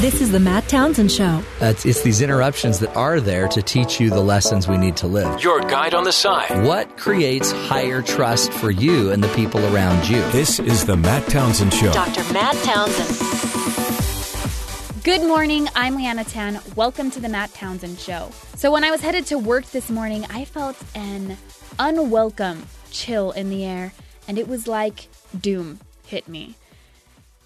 This is the Matt Townsend Show. It's these interruptions that are there to teach you the lessons we need to live. Your guide on the side. What creates higher trust for you and the people around you? This is the Matt Townsend Show. Dr. Matt Townsend. Good morning. I'm Leanna Tan. Welcome to the Matt Townsend Show. So when I was headed to work this morning, I felt an unwelcome chill in the air, and it was like doom hit me.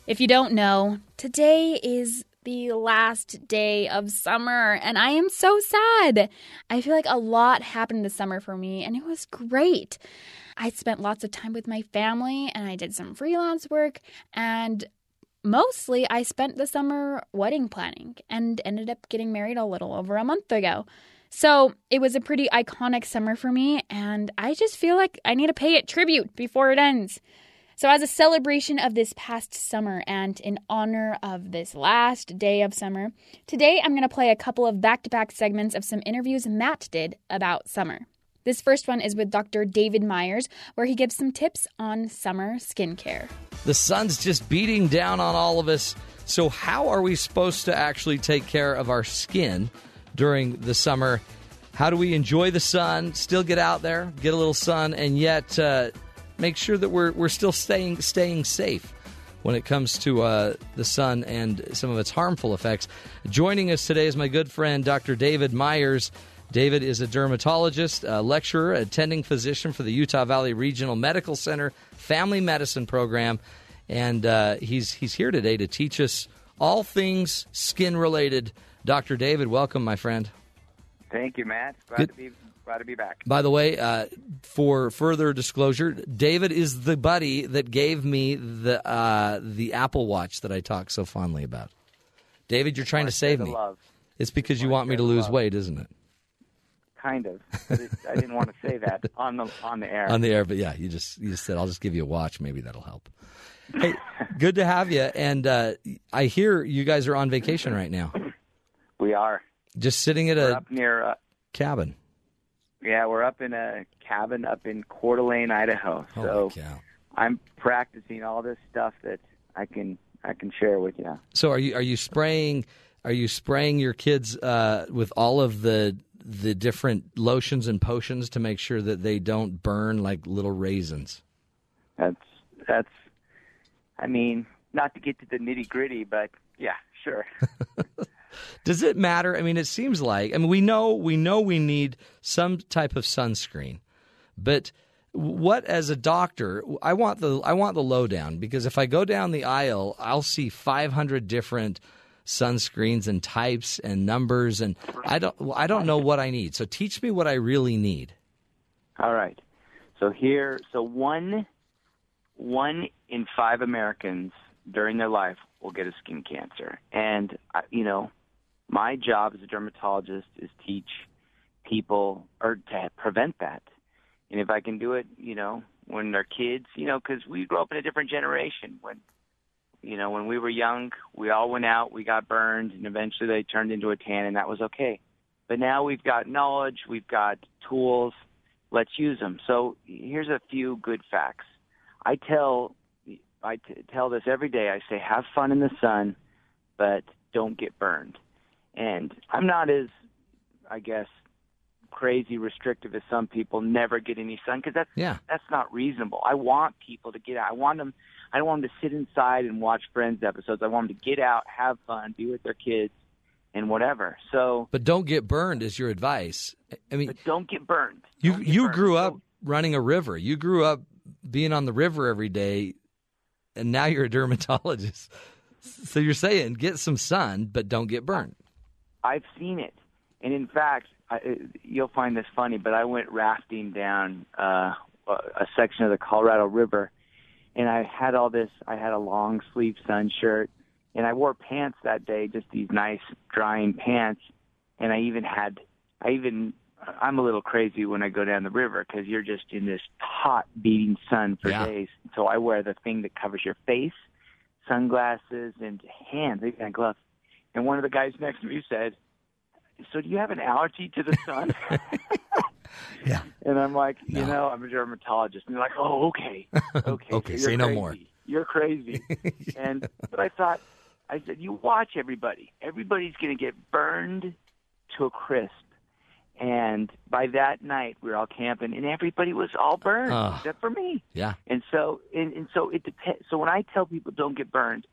If you don't know, today is the last day of summer, and I am so sad. I feel like a lot happened this summer for me, and it was great. I spent lots of time with my family, and I did some freelance work, and mostly I spent the summer wedding planning and ended up getting married a little over a month ago. So it was a pretty iconic summer for me, and I just feel like I need to pay it tribute before it ends. So as a celebration of this past summer and in honor of this last day of summer, today I'm going to play a couple of back-to-back segments of some interviews Matt did about summer. This first one is with Dr. David Myers, where he gives some tips on summer skincare. The sun's just beating down on all of us, so how are we supposed to actually take care of our skin during the summer? How do we enjoy the sun, still get out there, get a little sun, and yet make sure that we're still staying safe when it comes to the sun and some of its harmful effects? Joining us today is my good friend, Dr. David Myers. David is a dermatologist, a lecturer, attending physician for the Utah Valley Regional Medical Center Family Medicine Program, and he's here today to teach us all things skin-related. Dr. David, welcome, my friend. Thank you, Matt. Glad to be back. By the way, for further disclosure, David is the buddy that gave me the Apple Watch that I talk so fondly about. David, you're trying to save me. Love. It's because you want me to lose weight, isn't it? Kind of. I didn't want to say that on the air. On the air, but yeah, you just said, I'll just give you a watch. Maybe that'll help. Hey, good to have you. And I hear you guys are on vacation right now. We are. Just sitting at up near cabin. Yeah, we're up in a cabin up in Coeur d'Alene, Idaho. So I'm practicing all this stuff that I can share with you. So are you spraying your kids with all of the different lotions and potions to make sure that they don't burn like little raisins? That's I mean, not to get to the nitty-gritty, but yeah, sure. Does it matter? I mean, it seems like, I mean, we know we need some type of sunscreen, but what, as a doctor, I want the lowdown, because if I go down the aisle, I'll see 500 different sunscreens and types and numbers, and I don't know what I need. So teach me what I really need. All right. So one in five Americans during their life will get a skin cancer. And, my job as a dermatologist is teach people or to prevent that. And if I can do it, when they're kids, because we grew up in a different generation. When we were young, we all went out, we got burned, and eventually they turned into a tan, and that was okay. But now we've got knowledge, we've got tools, let's use them. So here's a few good facts. I tell this every day. I say, have fun in the sun, but don't get burned. And I'm not as, I guess, crazy restrictive as some people, never get any sun, because that's not reasonable. I want people to get out. I don't want them to sit inside and watch Friends episodes. I want them to get out, have fun, be with their kids, and whatever. So, but don't get burned is your advice. I mean, but don't get burned. You grew up running a river. You grew up being on the river every day, and now you're a dermatologist. So you're saying get some sun, but don't get burned. I've seen it. And in fact, you'll find this funny, but I went rafting down a section of the Colorado River, and I had a long sleeve sun shirt, and I wore pants that day, just these nice drying pants. And I'm a little crazy when I go down the river, because you're just in this hot, beating sun for days. So I wear the thing that covers your face, sunglasses, and hands, and gloves. And one of the guys next to me said, so do you have an allergy to the sun? Yeah. And I'm like, no. I'm a dermatologist. And they're like, oh, okay. Okay, so say no more. You're crazy. But I thought, I said, you watch everybody. Everybody's going to get burned to a crisp. And by that night, we were all camping, and everybody was all burned except for me. Yeah. And so it depends. So when I tell people don't get burned,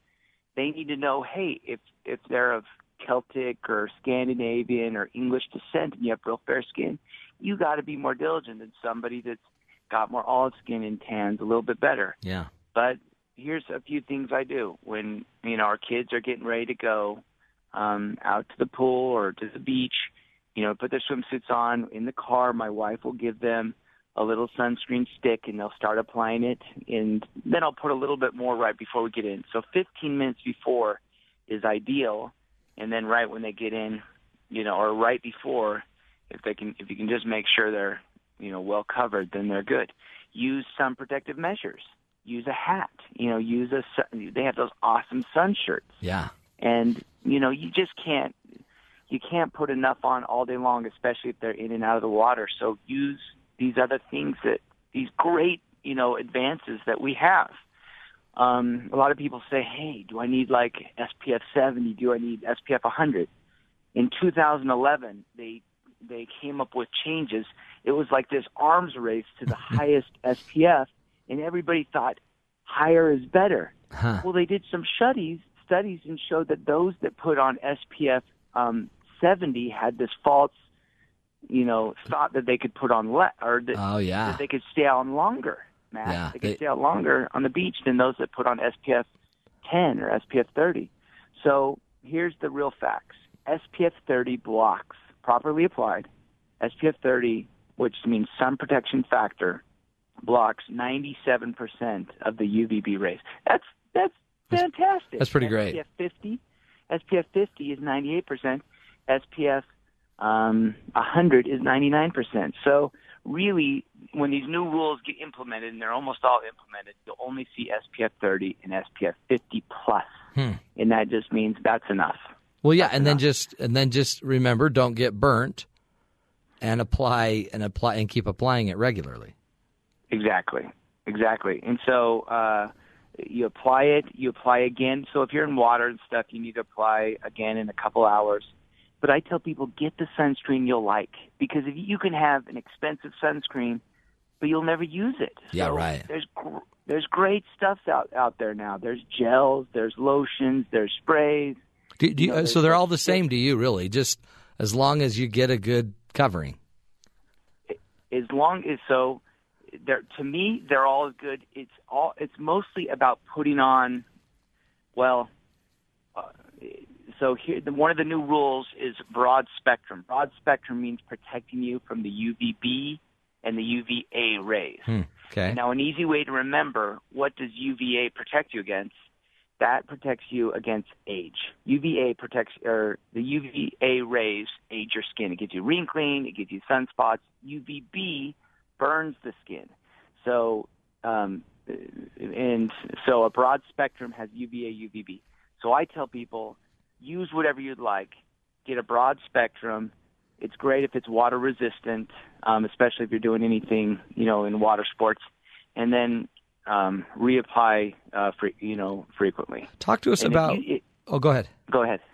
they need to know, hey, if they're of Celtic or Scandinavian or English descent and you have real fair skin, you got to be more diligent than somebody that's got more olive skin and tans a little bit better. Yeah. But here's a few things I do when, you know, our kids are getting ready to go out to the pool or to the beach. You know, put their swimsuits on in the car. My wife will give them a little sunscreen stick, and they'll start applying it. And then I'll put a little bit more right before we get in. So 15 minutes before is ideal, and then right when they get in, you know, or right before, if you can just make sure they're, you know, well covered, then they're good. Use some protective measures. Use a hat. You know, they have those awesome sun shirts. Yeah. And you know, you just can't. You can't put enough on all day long, especially if they're in and out of the water. So use these other things, these great, you know, advances that we have. A lot of people say, hey, do I need like SPF 70? Do I need SPF 100? In 2011, they came up with changes. It was like this arms race to the highest SPF, and everybody thought higher is better. Huh. Well, they did some studies and showed that those that put on SPF 70 had this false, you know, thought that they could put on less, or that, that they could stay on longer, Matt. Yeah, they could stay out longer on the beach than those that put on SPF 10 or SPF 30. So here's the real facts. SPF 30 blocks, properly applied. SPF 30, which means sun protection factor, blocks 97% of the UVB rays. That's fantastic. That's pretty great. SPF 50. SPF 50 is 98%. SPF 100 is 99%. So really, when these new rules get implemented, and they're almost all implemented, you'll only see SPF 30 and SPF 50 plus. And that just means that's enough. Well, yeah, and then just remember, don't get burnt, and apply and keep applying it regularly. Exactly. And so you apply it, you apply again. So if you're in water and stuff, you need to apply again in a couple hours. But I tell people, get the sunscreen you'll like, because if you can have an expensive sunscreen, but you'll never use it. Yeah, so right. There's great stuff out there now. There's gels, there's lotions, there's sprays. So they're all the same to you, really, just as long as you get a good covering. To me, they're all good. It's mostly about putting on. Well, so here, one of the new rules is broad spectrum. Broad spectrum means protecting you from the UVB and the UVA rays. Okay. Now, an easy way to remember, what does UVA protect you against? That protects you against age. The UVA rays age your skin. It gives you wrinkling. It gives you sunspots. UVB burns the skin. So a broad spectrum has UVA, UVB. So I tell people, use whatever you'd like. Get a broad spectrum. It's great if it's water resistant, especially if you're doing anything, you know, in water sports. And then reapply, frequently. Talk to us about. Go ahead.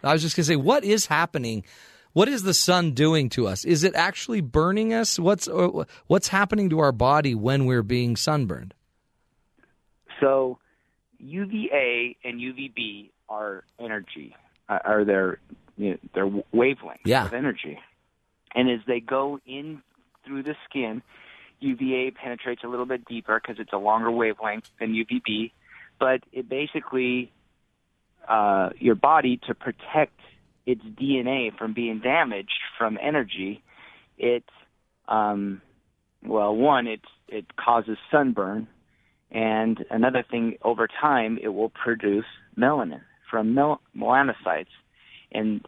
I was just going to say, what is happening? What is the sun doing to us? Is it actually burning us? What's happening to our body when we're being sunburned? So UVA and UVB are energy, are their wavelengths of energy. And as they go in through the skin, UVA penetrates a little bit deeper because it's a longer wavelength than UVB. But it basically, your body, to protect its DNA from being damaged from energy, it causes sunburn, and another thing, over time, it will produce melanin from melanocytes, and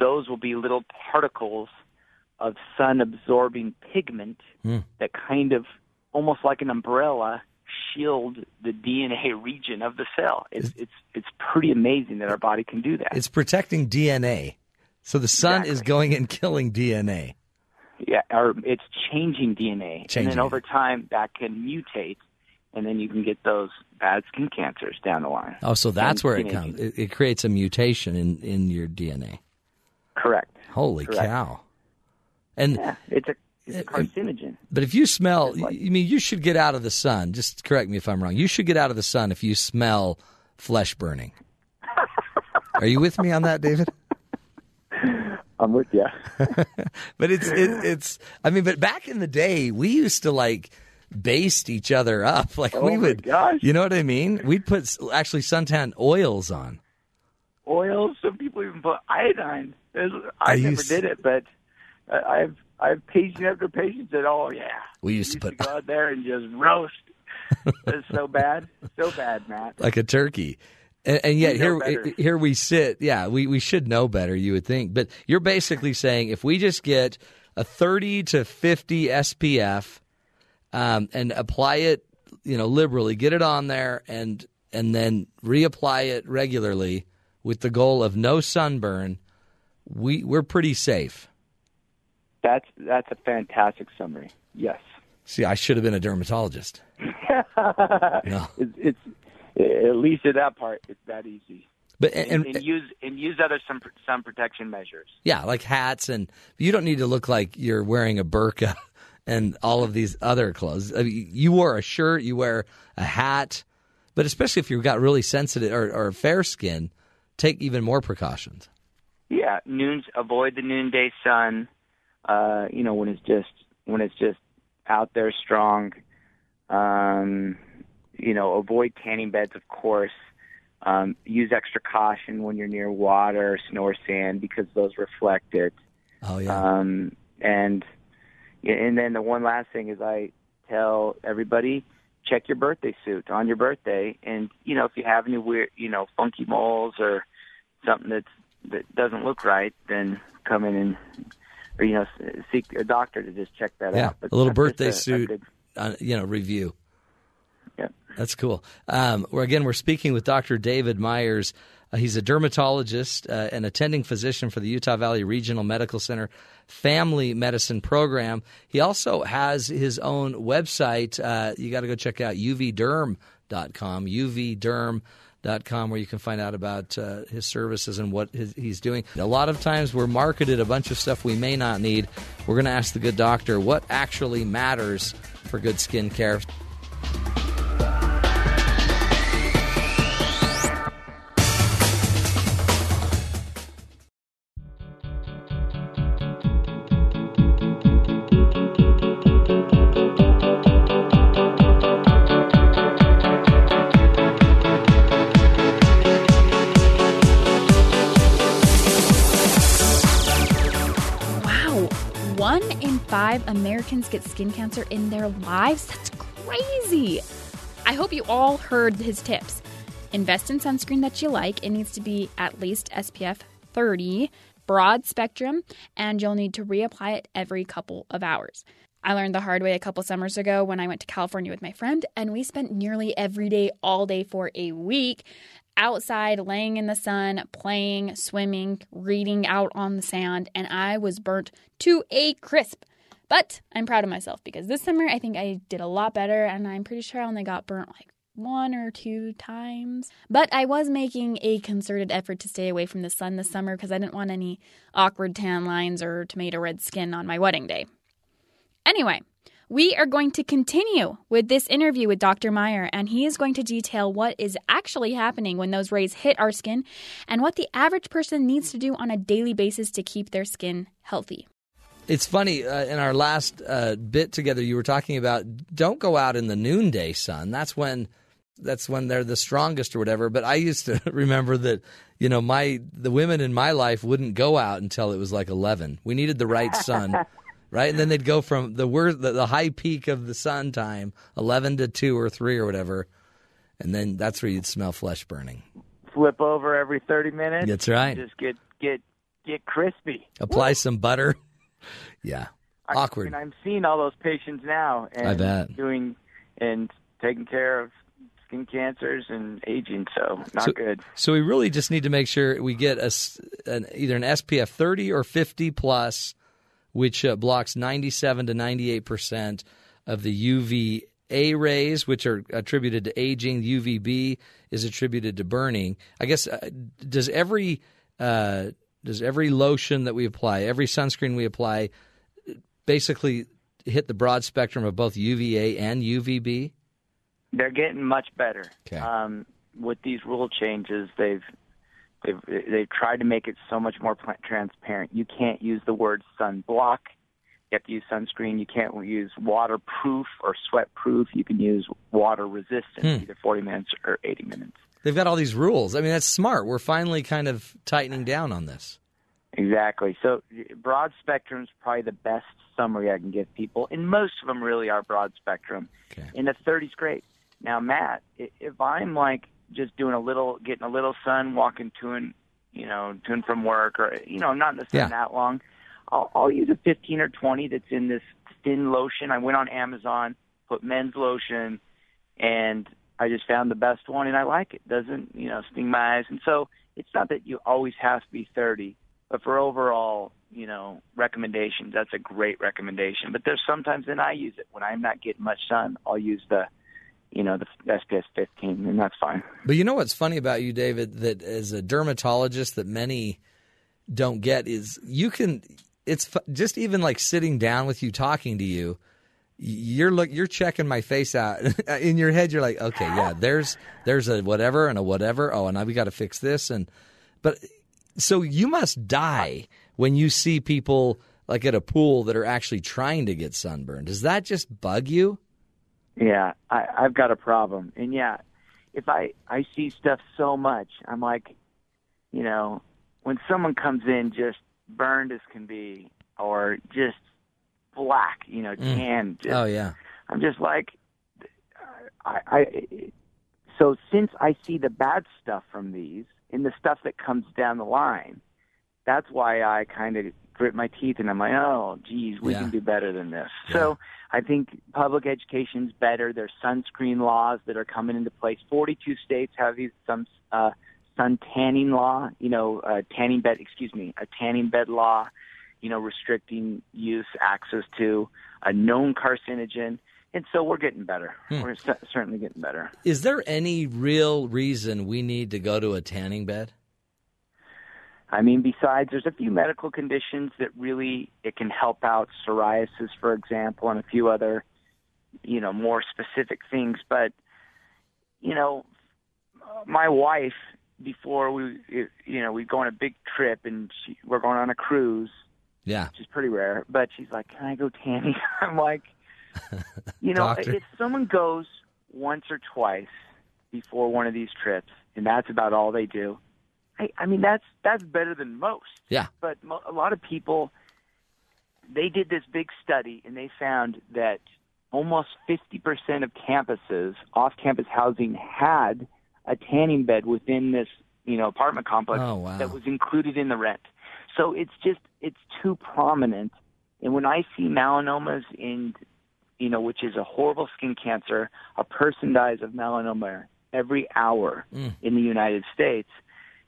those will be little particles of sun-absorbing pigment that kind of, almost like an umbrella, shield the DNA region of the cell. It's pretty amazing that our body can do that. It's protecting DNA. So the sun is going and killing DNA. Yeah, or it's changing DNA. And then over time, that can mutate and then you can get those bad skin cancers down the line. Oh, so that's where it comes. It creates a mutation in your DNA. Correct. Holy cow. And yeah, it's a carcinogen. But if you smell, you should get out of the sun. Just correct me if I'm wrong. You should get out of the sun if you smell flesh burning. Are you with me on that, David? I'm with you. But it's back in the day, we used to baste each other up. We would, gosh. You know what I mean? We'd put suntan oils on. Oils? Some people even put iodine. I never did it, but I've patient after patient said, oh, yeah. We used to go out there and just roast. It's so bad. So bad, Matt. Like a turkey. And yet here we sit. Yeah, we should know better, you would think. But you're basically saying if we just get a 30 to 50 SPF and apply it, liberally, get it on there and then reapply it regularly with the goal of no sunburn, we're pretty safe. That's a fantastic summary. Yes. See, I should have been a dermatologist. No. At least at that part, it's that easy. But and use other sun protection measures. Yeah, like hats, and you don't need to look like you're wearing a burqa and all of these other clothes. I mean, you wear a shirt, you wear a hat, but especially if you've got really sensitive or fair skin, take even more precautions. Yeah, avoid the noonday sun. When it's just out there strong. Avoid tanning beds, of course. Use extra caution when you're near water, snow, or sand because those reflect it. Oh, yeah. And then the one last thing is I tell everybody, check your birthday suit on your birthday. And, if you have any weird, funky moles or something that doesn't look right, then come in and, seek a doctor to just check that out. But a little birthday suit, review. Yeah. That's cool. We're speaking with Dr. David Myers. He's a dermatologist and attending physician for the Utah Valley Regional Medical Center Family Medicine Program. He also has his own website. You got to go check out uvderm.com, uvderm.com, where you can find out about his services and what he's doing. A lot of times we're marketed a bunch of stuff we may not need. We're going to ask the good doctor what actually matters for good skin care. Americans get skin cancer in their lives? That's crazy. I hope you all heard his tips. Invest in sunscreen that you like. It needs to be at least SPF 30, broad spectrum, and you'll need to reapply it every couple of hours. I learned the hard way a couple summers ago when I went to California with my friend, and we spent nearly every day, all day for a week, outside, laying in the sun, playing, swimming, reading out on the sand, and I was burnt to a crisp. But I'm proud of myself because this summer I think I did a lot better, and I'm pretty sure I only got burnt one or two times. But I was making a concerted effort to stay away from the sun this summer because I didn't want any awkward tan lines or tomato red skin on my wedding day. Anyway, we are going to continue with this interview with Dr. Meyer, and he is going to detail what is actually happening when those rays hit our skin and what the average person needs to do on a daily basis to keep their skin healthy. It's funny, in our last bit together, you were talking about don't go out in the noonday sun. That's when they're the strongest or whatever. But I used to remember that, the women in my life wouldn't go out until it was 11. We needed the right sun, right? And then they'd go from the high peak of the sun time, 11 to 2 or 3 or whatever. And then that's where you'd smell flesh burning. Flip over every 30 minutes. That's right. Just get crispy. Apply some butter. Yeah, awkward. And I'm seeing all those patients now, and I bet. Doing and taking care of skin cancers and aging, so not good. So we really just need to make sure we get either an SPF 30 or 50 plus, which blocks 97 to 98% of the UV A rays, which are attributed to aging, UVB is attributed to burning. I guess does every lotion that we apply, every sunscreen we apply, basically hit the broad spectrum of both UVA and UVB? They're getting much better. Okay. With these rule changes, they've tried to make it so much more transparent. You can't use the word sunblock. You have to use sunscreen. You can't use waterproof or sweatproof. You can use water resistance, either 40 minutes or 80 minutes. They've got all these rules. I mean, that's smart. We're finally kind of tightening down on this. Exactly. So broad spectrum is probably the best summary I can give people, and most of them really are broad spectrum. Okay. And the 30's great. Now, Matt, if I'm like just doing a little, getting a little sun, walking to and from work, or not in the sun that long, I'll use a 15 or 20 that's in this thin lotion. I went on Amazon, put men's lotion, and I just found the best one, and I like it. Doesn't sting my eyes, and so it's not that you always have to be 30. But for overall, recommendations, that's a great recommendation. But there's sometimes then I use it. When I'm not getting much sun, I'll use the SPS 15, and that's fine. But you know what's funny about you, David, that as a dermatologist that many don't get is it's just even like sitting down with you, talking to you, you're checking my face out. In your head, you're like, okay, yeah, there's a whatever and a whatever. Oh, and now we got to fix this. So you must die when you see people like at a pool that are actually trying to get sunburned. Does that just bug you? Yeah, I've got a problem. And yeah, if I see stuff so much, I'm like, when someone comes in just burned as can be or just black, tanned. Oh, yeah. I'm just like, so since I see the bad stuff from these, and the stuff that comes down the line, that's why I kind of grit my teeth and I'm like, oh, geez, we can do better than this. Yeah. So I think public education's better. There's sunscreen laws that are coming into place. 42 states have these sun tanning law, a tanning bed law, restricting use, access to a known carcinogen. And so we're getting better. We're certainly getting better. Is there any real reason we need to go to a tanning bed? I mean, besides, there's a few medical conditions that really it can help out, psoriasis, for example, and a few other, more specific things. But, my wife, before we go on a big trip and we're going on a cruise, which is pretty rare, but she's like, can I go tanning? I'm like... If someone goes once or twice before one of these trips, and that's about all they do, I mean, that's better than most. Yeah. But a lot of people, they did this big study, and they found that almost 50% of campuses, off-campus housing, had a tanning bed within this, apartment complex that was included in the rent. So it's too prominent. And when I see melanomas in... which is a horrible skin cancer. A person dies of melanoma every hour in the United States,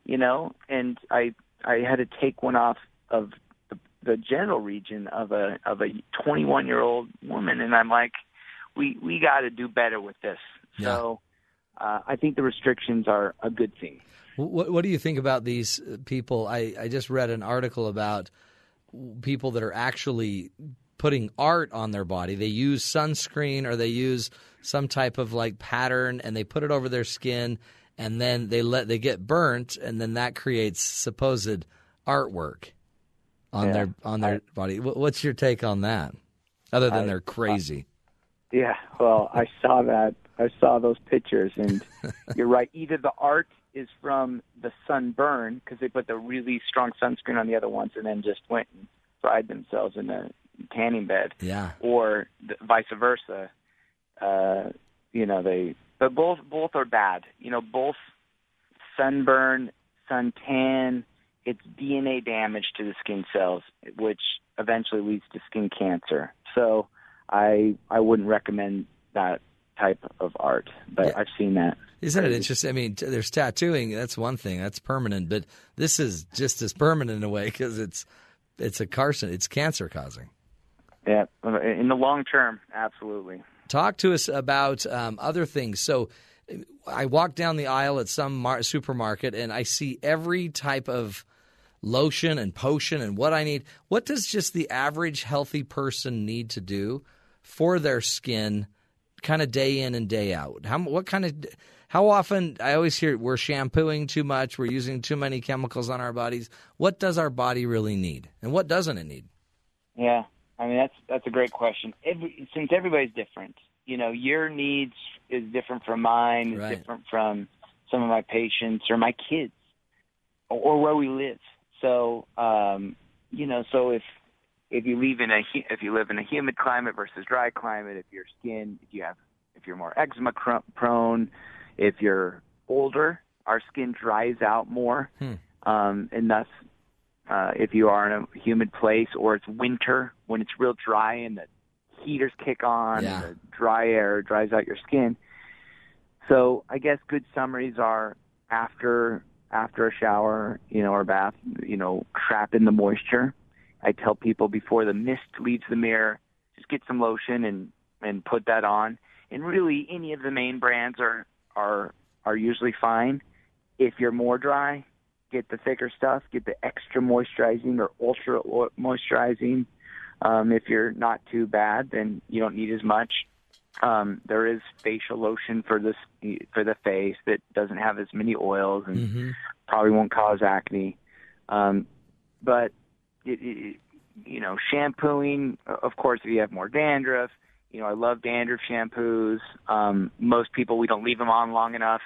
and I had to take one off of the genital region of a 21-year-old woman, and I'm like, we got to do better with this. Yeah. So I think the restrictions are a good thing. What do you think about these people? I just read an article about people that are actually putting art on their body. They use sunscreen or they use some type of like pattern and they put it over their skin and then they get burnt and then that creates supposed artwork on their body. What's your take on that? Other than they're crazy. I saw that. I saw those pictures and you're right. Either the art is from the sunburn because they put the really strong sunscreen on the other ones and then just went and fried themselves in a tanning bed, or vice versa. But both are bad. Both sunburn, suntan. It's DNA damage to the skin cells, which eventually leads to skin cancer. So I wouldn't recommend that type of art. But I've seen that. Isn't it interesting? I mean, there's tattooing. That's one thing. That's permanent. But this is just as permanent in a way because it's cancer causing. Yeah, in the long term, absolutely. Talk to us about other things. So I walk down the aisle at some supermarket and I see every type of lotion and potion and what I need. What does just the average healthy person need to do for their skin kind of day in and day out? How often – I always hear we're shampooing too much. We're using too many chemicals on our bodies. What does our body really need and what doesn't it need? Yeah. I mean, that's a great question. Since everybody's different, you know, your needs is different from mine, is right. different from some of my patients or my kids or where we live. So, you know, so if you live in a humid climate versus dry climate, if you're more eczema prone, if you're older, our skin dries out more, and thus. If you are in a humid place or it's winter when it's real dry and the heaters kick on, yeah. the dry air dries out your skin. So I guess good summaries are after a shower, you know, or bath, you know, trap in the moisture. I tell people before the mist leaves the mirror, just get some lotion and put that on. And really any of the main brands are usually fine. If you're more dry, get the thicker stuff, get the extra moisturizing or ultra moisturizing. If you're not too bad, then you don't need as much. There is facial lotion for the face that doesn't have as many oils and probably won't cause acne. But, you know, shampooing, of course, if you have more dandruff, you know, I love dandruff shampoos. Most people, we don't leave them on long enough.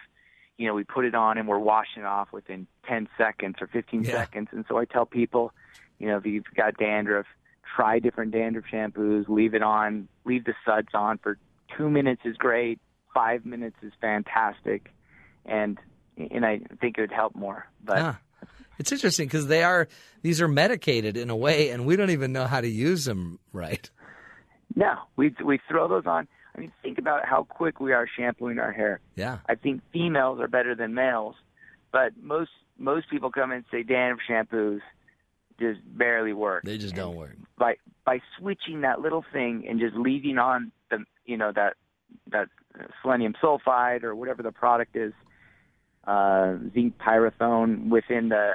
You know, we put it on and we're washing it off within 10 seconds or 15 yeah. seconds. And so I tell people, you know, if you've got dandruff, try different dandruff shampoos, leave it on, leave the suds on for 2 minutes is great. 5 minutes is fantastic. And I think it would help more. But it's interesting because these are medicated in a way and we don't even know how to use them right. No, we throw those on. I mean, think about how quick we are shampooing our hair. Yeah. I think females are better than males, but most people come in and say dandruff shampoos just barely work. They just don't work. By switching that little thing and just leaving on the, you know, that selenium sulfide or whatever the product is, zinc pyrethone within the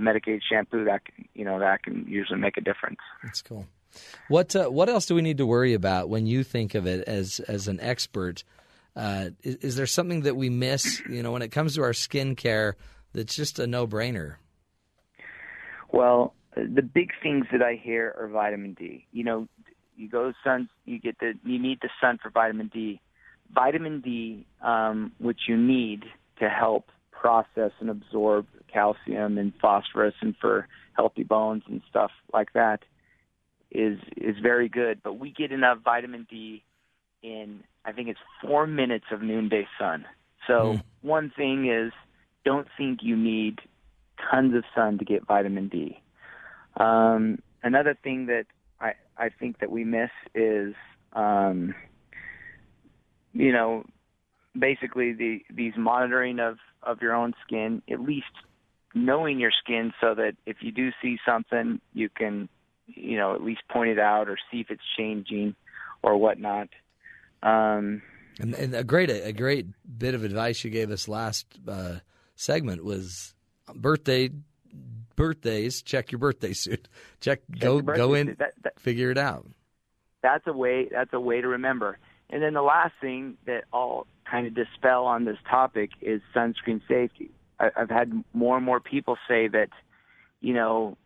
medicated shampoo, that can usually make a difference. That's cool. What else do we need to worry about when you think of it as an expert? Is there something that we miss, you know, when it comes to our skin care that's just a no-brainer? Well, the big things that I hear are vitamin D. You know, you go sun, you need the sun for vitamin D. Vitamin D, which you need to help process and absorb calcium and phosphorus and for healthy bones and stuff like that. Is very good, but we get enough vitamin D in, I think it's 4 minutes of noonday sun. So one thing is, don't think you need tons of sun to get vitamin D. Another thing that I think that we miss is, you know, basically these monitoring of your own skin, at least knowing your skin so that if you do see something, you can you know, at least point it out or see if it's changing or whatnot. And a great bit of advice you gave us last segment was birthdays. Check your birthday suit. Go in. Figure it out. That's a way to remember. And then the last thing that I'll kind of dispel on this topic is sunscreen safety. I've had more and more people say that, you know,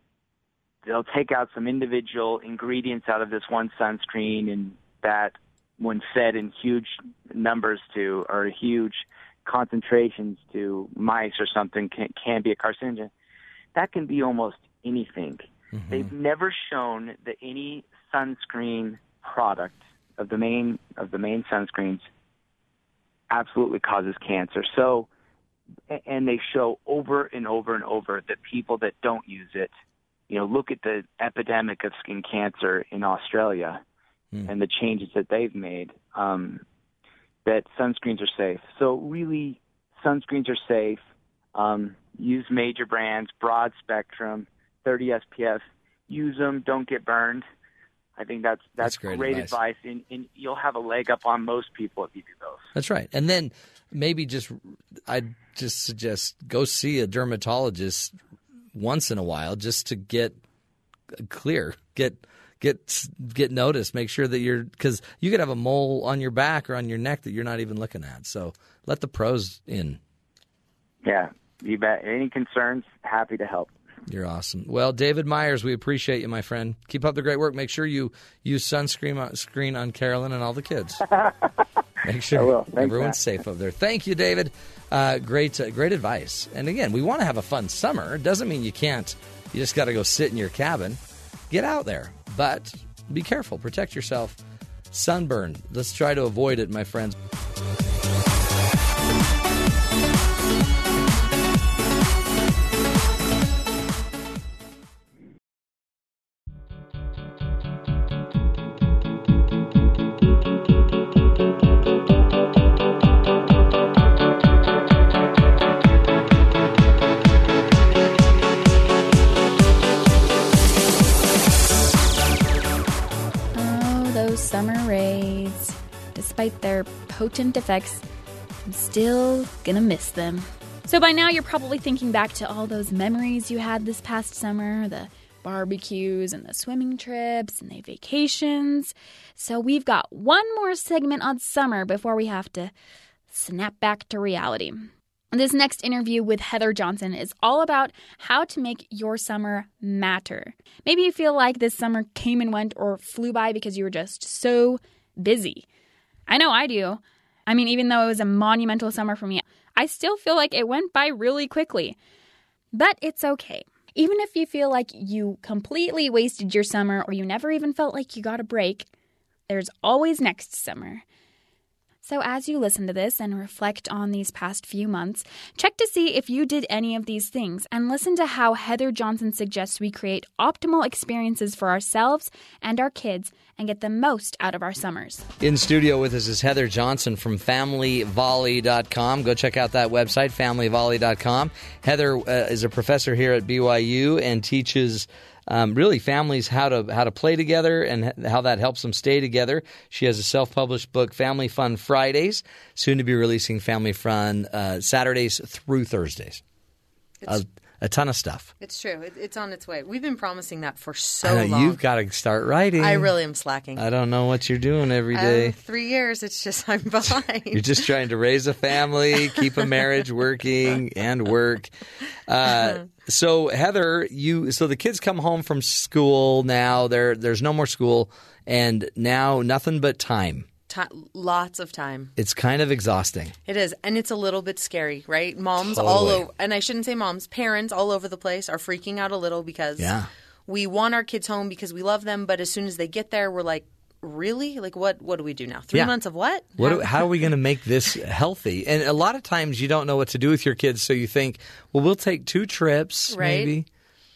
they'll take out some individual ingredients out of this one sunscreen, and that when fed in huge numbers to or huge concentrations to mice or something can be a carcinogen. That can be almost anything. They've never shown that any sunscreen product of the main sunscreens absolutely causes cancer. So, and they show over and over and over that people that don't use it, you know, look at the epidemic of skin cancer in Australia and the changes that they've made, that sunscreens are safe. So really, sunscreens are safe. Use major brands, broad spectrum, 30 SPF. Use them. Don't get burned. I think that's great advice, and you'll have a leg up on most people if you do those. That's right. And then maybe I'd just suggest go see a dermatologist once in a while just to get clear, get noticed, make sure that because you could have a mole on your back or on your neck that you're not even looking at. So let the pros in. Yeah, you bet. Any concerns, happy to help. You're awesome. Well, David Myers, we appreciate you, my friend. Keep up the great work. Make sure you use sunscreen on Carolyn and all the kids. Make sure everyone's safe up there. Thank you, David. Great advice. And again, we want to have a fun summer. It doesn't mean you can't. You just got to go sit in your cabin. Get out there, but be careful. Protect yourself. Sunburn. Let's try to avoid it, my friends. Despite their potent effects, I'm still gonna miss them. So by now you're probably thinking back to all those memories you had this past summer, the barbecues and the swimming trips and the vacations. So we've got one more segment on summer before we have to snap back to reality. This next interview with Heather Johnson is all about how to make your summer matter. Maybe you feel like this summer came and went or flew by because you were just so busy. I know I do. I mean, even though it was a monumental summer for me, I still feel like it went by really quickly. But it's okay. Even if you feel like you completely wasted your summer or you never even felt like you got a break, there's always next summer. So as you listen to this and reflect on these past few months, check to see if you did any of these things and listen to how Heather Johnson suggests we create optimal experiences for ourselves and our kids and get the most out of our summers. In studio with us is Heather Johnson from FamilyVolley.com. Go check out that website, FamilyVolley.com. Heather is a professor here at BYU and teaches really families how to play together and how that helps them stay together. She has a self-published book, Family Fun Fridays, soon to be releasing Family Fun Saturdays through Thursdays. A ton of stuff. It's true. It's on its way. We've been promising that for so long. You've got to start writing. I really am slacking. I don't know what you're doing every day. 3 years. It's just I'm behind. You're just trying to raise a family, keep a marriage working and work. So Heather, so the kids come home from school now. There's no more school, and now nothing but time. Lots of time. It's kind of exhausting. It is. And it's a little bit scary, right? Moms totally. All over – and I shouldn't say moms. Parents all over the place are freaking out a little because we want our kids home because we love them. But as soon as they get there, we're like, really? Like what do we do now? 3 months of what? How are we going to make this healthy? And a lot of times you don't know what to do with your kids. So you think, well, we'll take 2 trips maybe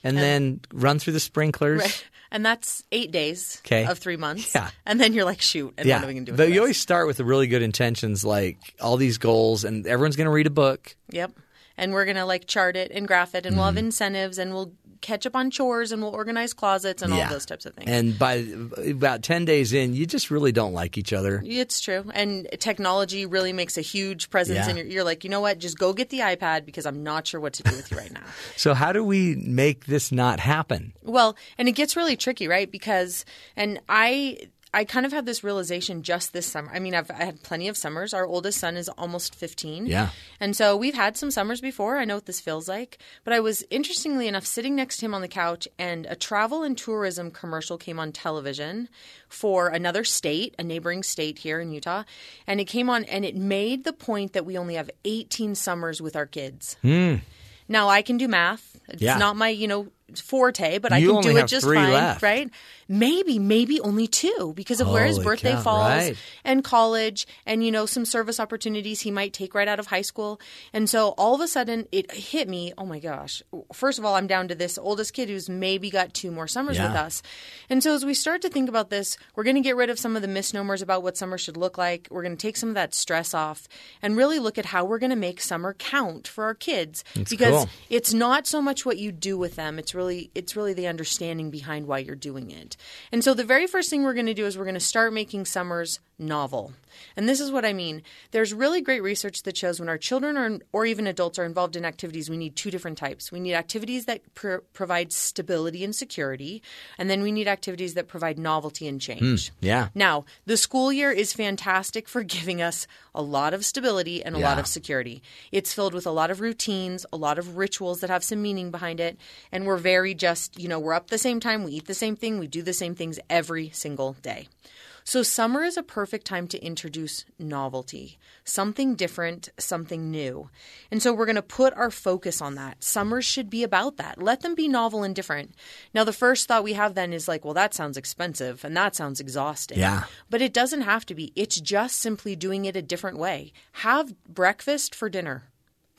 and then run through the sprinklers. Right. And that's 8 days of 3 months. Yeah. And then you're like, shoot, and what are we going to do with this? But you always start with the really good intentions, like all these goals, and everyone's going to read a book. Yep. And we're going to like chart it and graph it, and we'll have incentives, and we'll catch up on chores, and we'll organize closets and all those types of things. And by about 10 days in, you just really don't like each other. It's true. And technology really makes a huge presence. And you're like, you know what? Just go get the iPad because I'm not sure what to do with you right now. So how do we make this not happen? Well, and it gets really tricky, right? Because – and I kind of had this realization just this summer. I mean, I had plenty of summers. Our oldest son is almost 15. Yeah. And so we've had some summers before. I know what this feels like. But I was, interestingly enough, sitting next to him on the couch, and a travel and tourism commercial came on television for another state, a neighboring state here in Utah. And it came on, and it made the point that we only have 18 summers with our kids. Mm. Now, I can do math. It's not my, forte, but I can do it just fine, right? Maybe only 2 because of where his birthday falls and college and, some service opportunities he might take right out of high school. And so all of a sudden it hit me, oh my gosh, first of all, I'm down to this oldest kid who's maybe got 2 more summers with us. And so as we start to think about this, we're going to get rid of some of the misnomers about what summer should look like. We're going to take some of that stress off and really look at how we're going to make summer count for our kids. That's because it's not so much what you do with them. It's it's really the understanding behind why you're doing it. And so the very first thing we're going to do is we're going to start making summers novel. And this is what I mean. There's really great research that shows when our children or even adults are involved in activities, we need two different types. We need activities that provide stability and security, and then we need activities that provide novelty and change. Yeah. Now, the school year is fantastic for giving us a lot of stability and a lot of security. It's filled with a lot of routines, a lot of rituals that have some meaning behind it, and we're very just, you know, we're up the same time, we eat the same thing, we do the same things every single day. So summer is a perfect time to introduce novelty, something different, something new. And so we're going to put our focus on that. Summers should be about that. Let them be novel and different. Now, the first thought we have then is like, well, that sounds expensive and that sounds exhausting. Yeah. But it doesn't have to be. It's just simply doing it a different way. Have breakfast for dinner.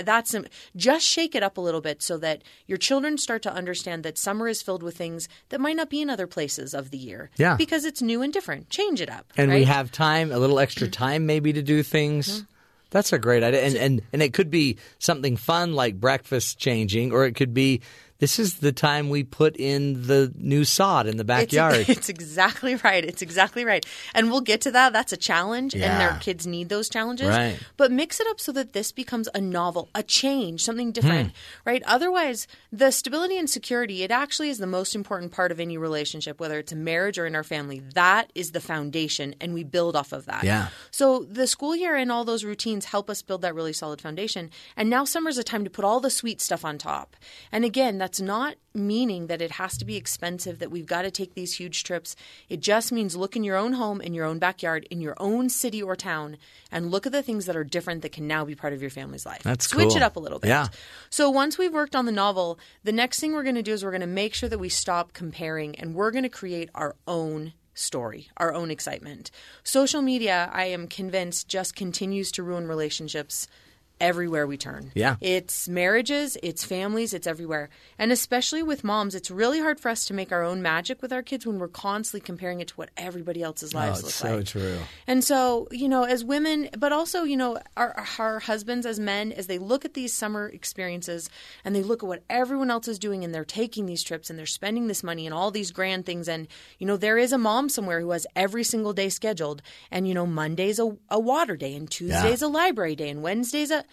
That's just shake it up a little bit so that your children start to understand that summer is filled with things that might not be in other places of the year. Yeah. Because it's new and different. Change it up. And right? We have time, a little extra time maybe to do things. Mm-hmm. That's a great idea. And it could be something fun like breakfast changing, or it could be this is the time we put in the new sod in the backyard. It's exactly right. It's exactly right. And we'll get to that. That's a challenge, and their kids need those challenges. Right. But mix it up so that this becomes a novel, a change, something different, right? Otherwise, the stability and security, it actually is the most important part of any relationship, whether it's a marriage or in our family. That is the foundation, and we build off of that. Yeah. So the school year and all those routines help us build that really solid foundation. And now summer's a time to put all the sweet stuff on top. And again, that's not meaning that it has to be expensive, that we've got to take these huge trips. It just means look in your own home, in your own backyard, in your own city or town, and look at the things that are different that can now be part of your family's life. That's cool. Switch it up a little bit. Yeah. So once we've worked on the novel, the next thing we're going to do is we're going to make sure that we stop comparing, and we're going to create our own story, our own excitement. Social media, I am convinced, just continues to ruin relationships everywhere we turn. Yeah. It's marriages, it's families, it's everywhere. And especially with moms, it's really hard for us to make our own magic with our kids when we're constantly comparing it to what everybody else's lives look like. Oh, it's so true. And so, you know, as women, but also, you know, our husbands as men, as they look at these summer experiences and they look at what everyone else is doing and they're taking these trips and they're spending this money and all these grand things. And, you know, there is a mom somewhere who has every single day scheduled. And, you know, Monday's a water day, and Tuesday's a library day, and Wednesday's a...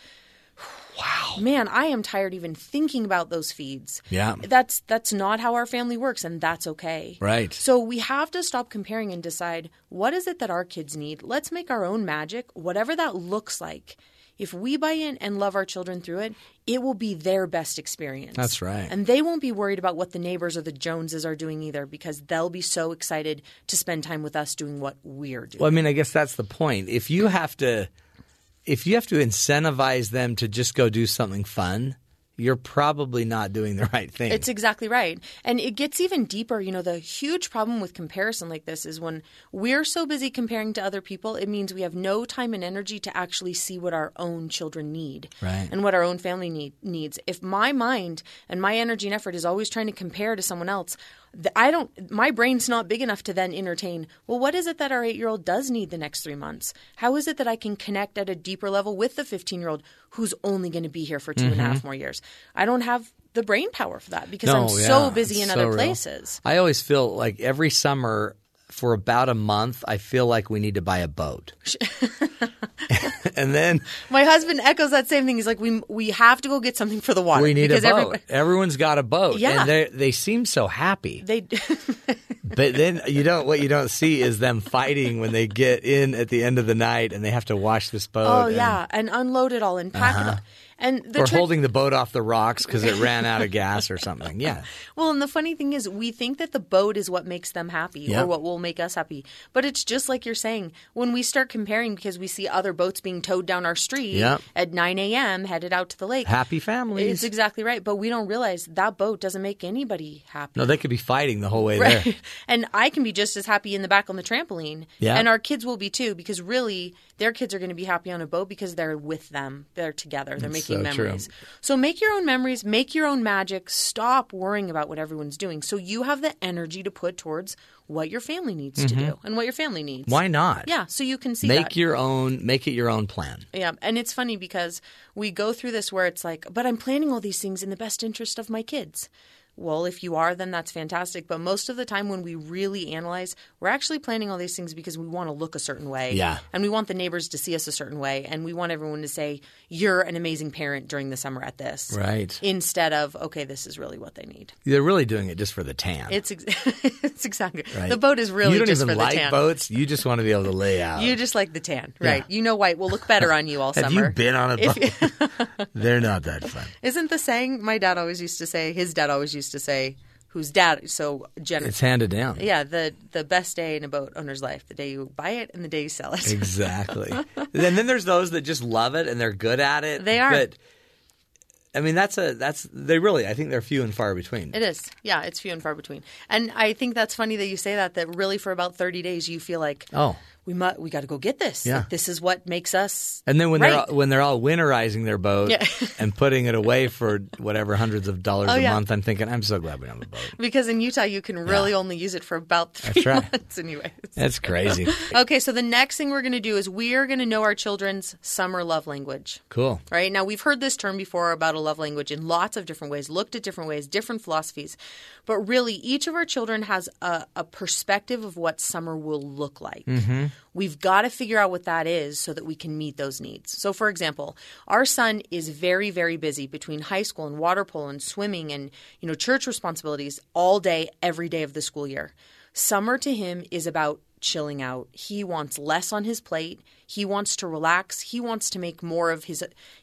Wow. Man, I am tired even thinking about those feeds. Yeah. That's not how our family works, and that's okay. Right. So we have to stop comparing and decide, what is it that our kids need? Let's make our own magic, whatever that looks like. If we buy in and love our children through it, it will be their best experience. That's right. And they won't be worried about what the neighbors or the Joneses are doing either, because they'll be so excited to spend time with us doing what we're doing. Well, I mean, I guess that's the point. If you have to incentivize them to just go do something fun, you're probably not doing the right thing. It's exactly right. And it gets even deeper. You know, the huge problem with comparison like this is when we're so busy comparing to other people, it means we have no time and energy to actually see what our own children need and what our own family needs. If my mind and my energy and effort is always trying to compare to someone else, my brain's not big enough to then entertain, well, what is it that our 8-year-old does need the next 3 months? How is it that I can connect at a deeper level with the 15-year-old who's only going to be here for two and a half more years? I don't have the brain power for that because I'm so busy in other places. I always feel like every summer for about a month, I feel like we need to buy a boat. And then my husband echoes that same thing. He's like, we have to go get something for the water. We need a boat. Everyone's got a boat. Yeah. And they seem so happy. But then what you don't see is them fighting when they get in at the end of the night and they have to wash this boat. Oh, yeah. And unload it all and pack it up. And holding the boat off the rocks because it ran out of gas or something. Yeah. Well, and the funny thing is we think that the boat is what makes them happy or what will make us happy. But it's just like you're saying, when we start comparing because we see other boats being towed down our street at 9 a.m. headed out to the lake. Happy families. It's exactly right. But we don't realize that boat doesn't make anybody happy. No, they could be fighting the whole way there. And I can be just as happy in the back on the trampoline. Yeah. And our kids will be too, because really their kids are going to be happy on a boat because they're with them. They're together. They're making memories. True. So make your own memories, make your own magic, stop worrying about what everyone's doing so you have the energy to put towards what your family needs to do and what your family needs. Why not? Yeah, so you can see make it your own plan. Yeah, and it's funny because we go through this where it's like, but I'm planning all these things in the best interest of my kids. well, if you are, then that's fantastic. But most of the time when we really analyze, we're actually planning all these things because we want to look a certain way. Yeah. And we want the neighbors to see us a certain way. And we want everyone to say, you're an amazing parent during the summer at this. Right. Instead of, okay, this is really what they need. They're really doing it just for the tan. It's exactly right. The boat is really just for the tan. You don't even like boats. You just want to be able to lay out. You just like the tan. Right. Yeah. You know white will look better on you all summer. Have you been on a boat? They're not that fun. Isn't the saying my dad always used to say, his dad always used to say, whose dad – so generally – it's handed down. Yeah. The best day in a boat owner's life, the day you buy it and the day you sell it. Exactly. And then there's those that just love it and they're good at it. They are. But, I mean, I think they're few and far between. It is. Yeah, it's few and far between. And I think that's funny that you say that really for about 30 days you feel like – oh. We got to go get this. Yeah. Like, this is what makes us. And then when they're all winterizing their boat and putting it away for whatever hundreds of dollars a month, I'm thinking I'm so glad we don't have a boat. Because in Utah you can really only use it for about 3 months anyways. That's crazy. Okay, so the next thing we're going to do is we are going to know our children's summer love language. Cool. Right? Now we've heard this term before about a love language in lots of different ways, looked at different ways, different philosophies. But really each of our children has a perspective of what summer will look like. Mm-hmm. We've got to figure out what that is so that we can meet those needs. So, for example, our son is very, very busy between high school and water polo and swimming and, church responsibilities all day, every day of the school year. Summer to him is about chilling out. He wants less on his plate. He wants to relax. He wants to make more of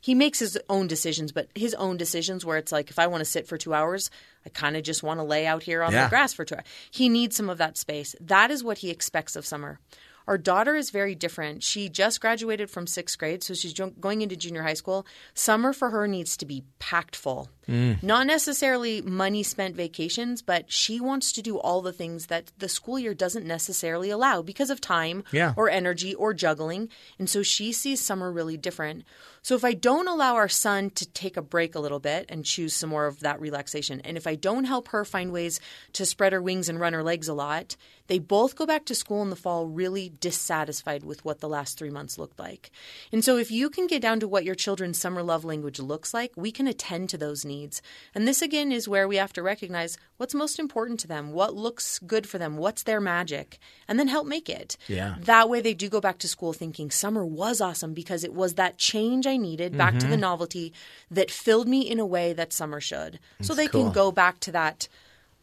he makes his own decisions, but his own decisions where it's like, if I want to sit for 2 hours, I kind of just want to lay out here on the grass for 2 hours. He needs some of that space. That is what he expects of summer. Our daughter is very different. She just graduated from 6th grade, so she's going into junior high school. Summer for her needs to be packed full. Mm. Not necessarily money-spent vacations, but she wants to do all the things that the school year doesn't necessarily allow because of time or energy or juggling. And so she sees summer really different. So if I don't allow our son to take a break a little bit and choose some more of that relaxation, and if I don't help her find ways to spread her wings and run her legs a lot, they both go back to school in the fall really dissatisfied with what the last 3 months looked like. And so if you can get down to what your children's summer love language looks like, we can attend to those needs. And this, again, is where we have to recognize what's most important to them, what looks good for them, what's their magic, and then help make it. Yeah. That way they do go back to school thinking summer was awesome because it was that change I needed back to the novelty that filled me in a way that summer should. That's so they can go back to that.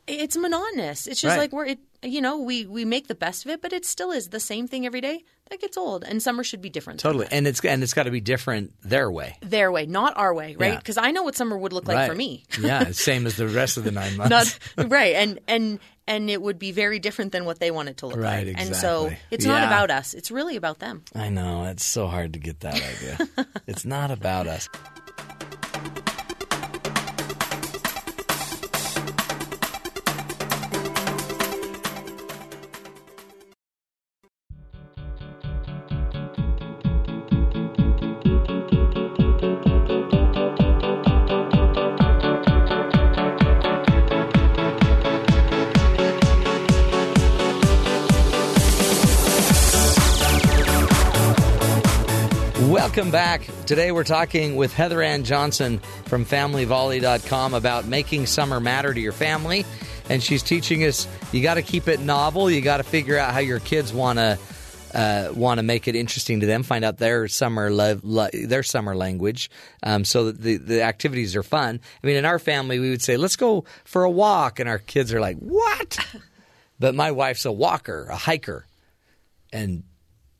It's monotonous. It's just like we make the best of it, but it still is the same thing every day. That gets old, and summer should be different. Totally, and it's got to be different their way. Their way, not our way, right? Because I know what summer would look like for me. Yeah, same as the rest of the 9 months. And it would be very different than what they want it to look like. Exactly. And so it's not about us. It's really about them. I know. It's so hard to get that idea. It's not about us. Welcome back. Today we're talking with Heather Ann Johnson from FamilyVolley.com about making summer matter to your family. And she's teaching us you got to keep it novel. You got to figure out how your kids want to make it interesting to them. Find out their summer language so that the activities are fun. I mean, in our family, we would say, let's go for a walk. And our kids are like, what? But my wife's a walker, a hiker. And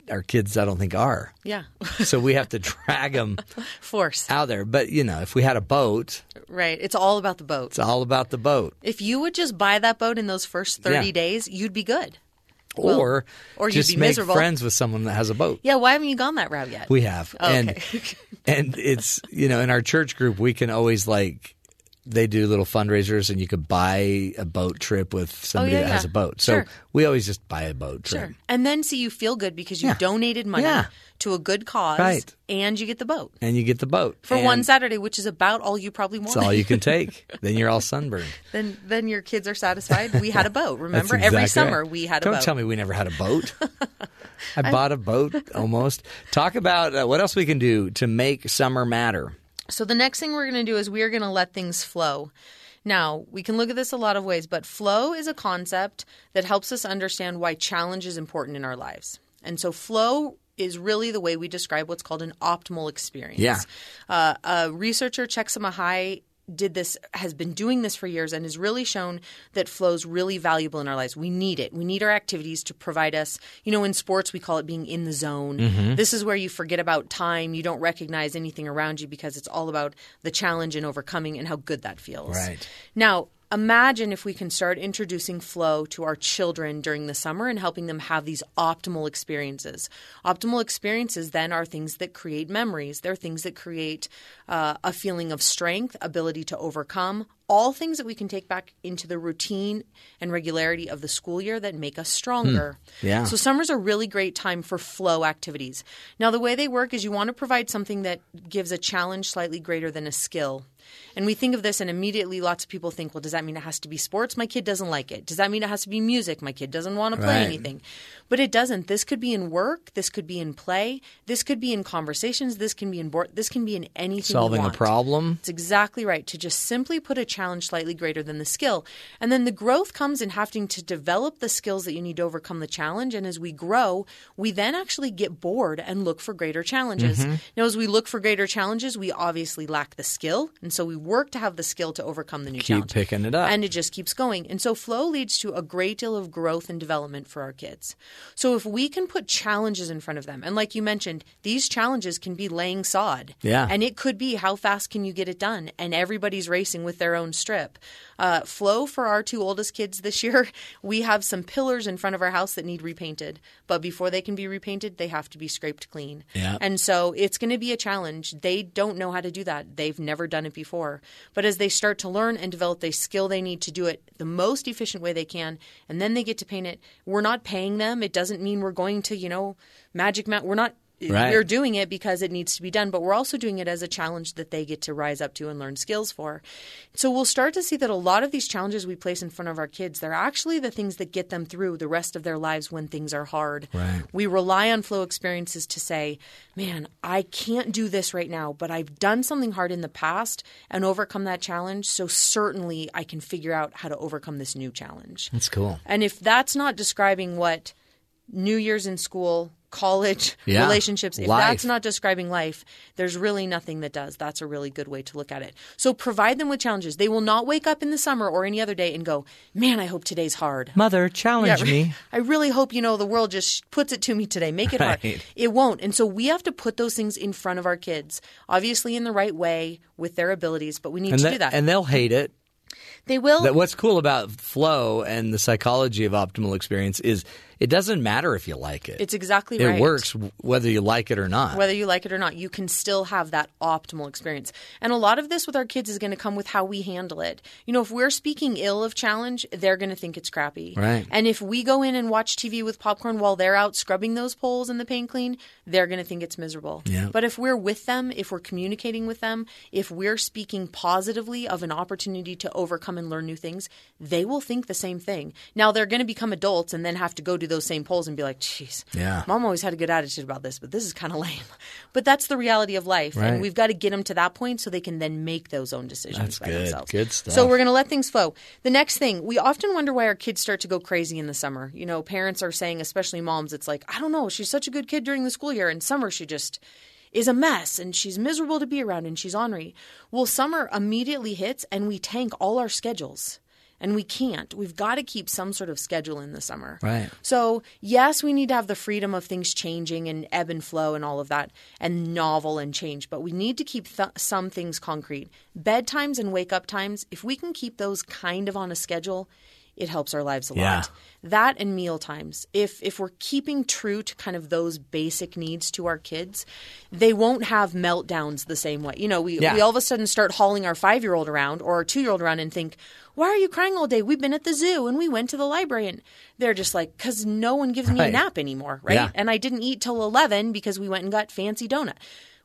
our kids, I don't think, are. Yeah. So we have to drag them out there. But, if we had a boat. Right. It's all about the boat. It's all about the boat. If you would just buy that boat in those first 30 days, you'd be good. Or you'd just be miserable. Make friends with someone that has a boat. Yeah. Why haven't you gone that route yet? We have. Oh, okay. And it's, in our church group, we can always they do little fundraisers and you could buy a boat trip with somebody that has a boat. So we always just buy a boat trip. Sure. And then you feel good because you donated money to a good cause and you get the boat. For one Saturday, which is about all you probably want. It's all you can take. Then you're all sunburned. Then your kids are satisfied. We had a boat. Remember? Exactly. Every summer we had a boat. Don't tell me we never had a boat. I bought a boat almost. Talk about what else we can do to make summer matter. So the next thing we're going to do is we are going to let things flow. Now, we can look at this a lot of ways, but flow is a concept that helps us understand why challenge is important in our lives. And so flow is really the way we describe what's called an optimal experience. Yeah. A researcher, Csikszentmihalyi, has been doing this for years and has really shown that flow is really valuable in our lives. We need it. We need our activities to provide us, you know, in sports we call it being in the zone. Mm-hmm. This is where you forget about time. You don't recognize anything around you because it's all about the challenge and overcoming and how good that feels. Right. Now, imagine if we can start introducing flow to our children during the summer and helping them have these optimal experiences. Optimal experiences then are things that create memories. They're things that create a feeling of strength, ability to overcome, all things that we can take back into the routine and regularity of the school year that make us stronger. Yeah. So summers are a really great time for flow activities. Now, the way they work is you want to provide something that gives a challenge slightly greater than a skill. And we think of this and immediately lots of people think, well, does that mean it has to be sports? My kid doesn't like it. Does that mean it has to be music? My kid doesn't want to play anything. But it doesn't. This could be in work. This could be in play. This could be in conversations. This can be in this can be in anything solving you want. A problem. It's exactly right. To just simply put a challenge slightly greater than the skill. And then the growth comes in having to develop the skills that you need to overcome the challenge. And as we grow, we then actually get bored and look for greater challenges. Mm-hmm. Now, as we look for greater challenges, we obviously lack the skill. And so we work to have the skill to overcome the new challenge. Keep picking it up. And it just keeps going. And so flow leads to a great deal of growth and development for our kids. So if we can put challenges in front of them, and like you mentioned, these challenges can be laying sod. Yeah. And it could be how fast can you get it done? And everybody's racing with their own strip. Flow for our two oldest kids this year, we have some pillars in front of our house that need repainted. But before they can be repainted, they have to be scraped clean. Yeah. And so it's going to be a challenge. They don't know how to do that. They've never done it before. But as they start to learn and develop the skill they need to do it the most efficient way they can, and then they get to paint it. We're not paying them. It doesn't mean we're going to, you know, Magic Mountain. We're not. Right. We're doing it because it needs to be done, but we're also doing it as a challenge that they get to rise up to and learn skills for. So we'll start to see that a lot of these challenges we place in front of our kids, they're actually the things that get them through the rest of their lives when things are hard. Right. We rely on flow experiences to say, man, I can't do this right now, but I've done something hard in the past and overcome that challenge. So certainly I can figure out how to overcome this new challenge. That's cool. And if that's not describing what New Year's in school, college, relationships, if that's not describing life, there's really nothing that does. That's a really good way to look at it. So provide them with challenges. They will not wake up in the summer or any other day and go, man, I hope today's hard. Mother, challenge me. I really hope, you know, the world just puts it to me today. Make it hard. It won't. And so we have to put those things in front of our kids, obviously in the right way with their abilities, but we need to do that. And they'll hate it. They will. What's cool about flow and the psychology of optimal experience is it doesn't matter if you like it. It's exactly right. It works whether you like it or not. Whether you like it or not, you can still have that optimal experience. And a lot of this with our kids is going to come with how we handle it. You know, if we're speaking ill of challenge, they're going to think it's crappy. Right. And if we go in and watch TV with popcorn while they're out scrubbing those poles and the paint clean, they're going to think it's miserable. Yeah. But if we're with them, if we're communicating with them, if we're speaking positively of an opportunity to overcome and learn new things, they will think the same thing. Now, they're going to become adults and then have to go do those same polls and be like, geez, Mom always had a good attitude about this, but this is kind of lame. But that's the reality of life. Right. And we've got to get them to that point so they can then make those own decisions themselves. Good stuff. So we're going to let things flow. The next thing, we often wonder why our kids start to go crazy in the summer. You know, parents are saying, especially moms, it's like, I don't know, she's such a good kid during the school year. And summer, she just is a mess and she's miserable to be around and she's ornery. Well, summer immediately hits and we tank all our schedules. And we can't. We've got to keep some sort of schedule in the summer. Right. So, yes, we need to have the freedom of things changing and ebb and flow and all of that and novel and change. But we need to keep some things concrete. Bedtimes and wake-up times, if we can keep those kind of on a schedule, it helps our lives a lot. That and meal times. If we're keeping true to kind of those basic needs to our kids, they won't have meltdowns the same way. You know, we all of a sudden start hauling our 5-year-old around or our 2-year-old around and think, why are you crying all day? We've been at the zoo and we went to the library. And they're just like, because no one gives me a nap anymore, right? Yeah. And I didn't eat till 11 because we went and got fancy donut.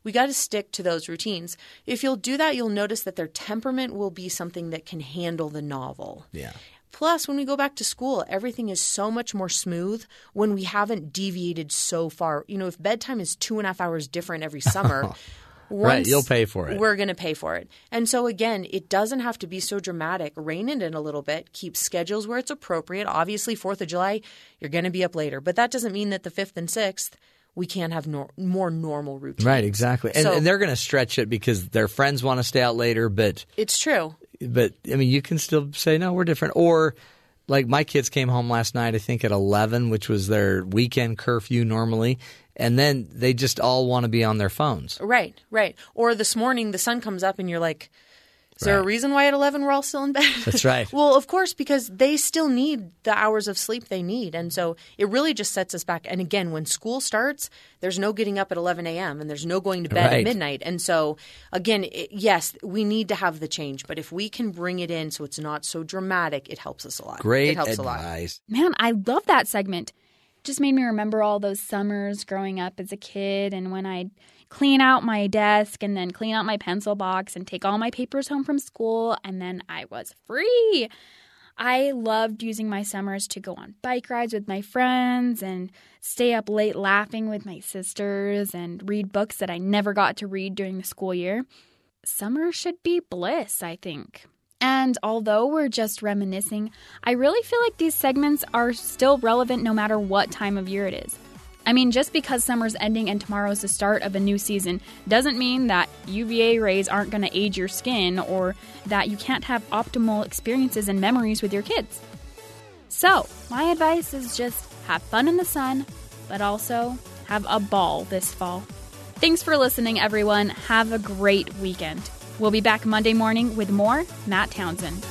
We got to stick to those routines. If you'll do that, you'll notice that their temperament will be something that can handle the novel. Yeah. Plus, when we go back to school, everything is so much more smooth when we haven't deviated so far. You know, if bedtime is 2.5 hours different every summer, Right. You'll pay for it. We're going to pay for it. And so, again, it doesn't have to be so dramatic. Rein it in a little bit. Keep schedules where it's appropriate. Obviously, 4th of July, you're going to be up later. But that doesn't mean that the 5th and 6th, we can't have more normal routines. Right, exactly. So, and they're going to stretch it because their friends want to stay out later. But it's true. But, I mean, you can still say, no, we're different. Or like my kids came home last night, I think at 11, which was their weekend curfew normally. And then they just all want to be on their phones. Right, right. Or this morning the sun comes up and you're like, is there a reason why at 11 we're all still in bed? That's right. Well, of course, because they still need the hours of sleep they need. And so it really just sets us back. And again, when school starts, there's no getting up at 11 a.m. and there's no going to bed at midnight. And so, again, yes, we need to have the change. But if we can bring it in so it's not so dramatic, it helps us a lot. Great advice. Man, I love that segment. Just made me remember all those summers growing up as a kid and when I'd clean out my desk and then clean out my pencil box and take all my papers home from school, and then I was free. I loved using my summers to go on bike rides with my friends and stay up late laughing with my sisters and read books that I never got to read during the school year. Summer should be bliss, I think. And although we're just reminiscing, I really feel like these segments are still relevant no matter what time of year it is. I mean, just because summer's ending and tomorrow's the start of a new season doesn't mean that UVA rays aren't going to age your skin or that you can't have optimal experiences and memories with your kids. So, my advice is just have fun in the sun, but also have a ball this fall. Thanks for listening, everyone. Have a great weekend. We'll be back Monday morning with more Matt Townsend.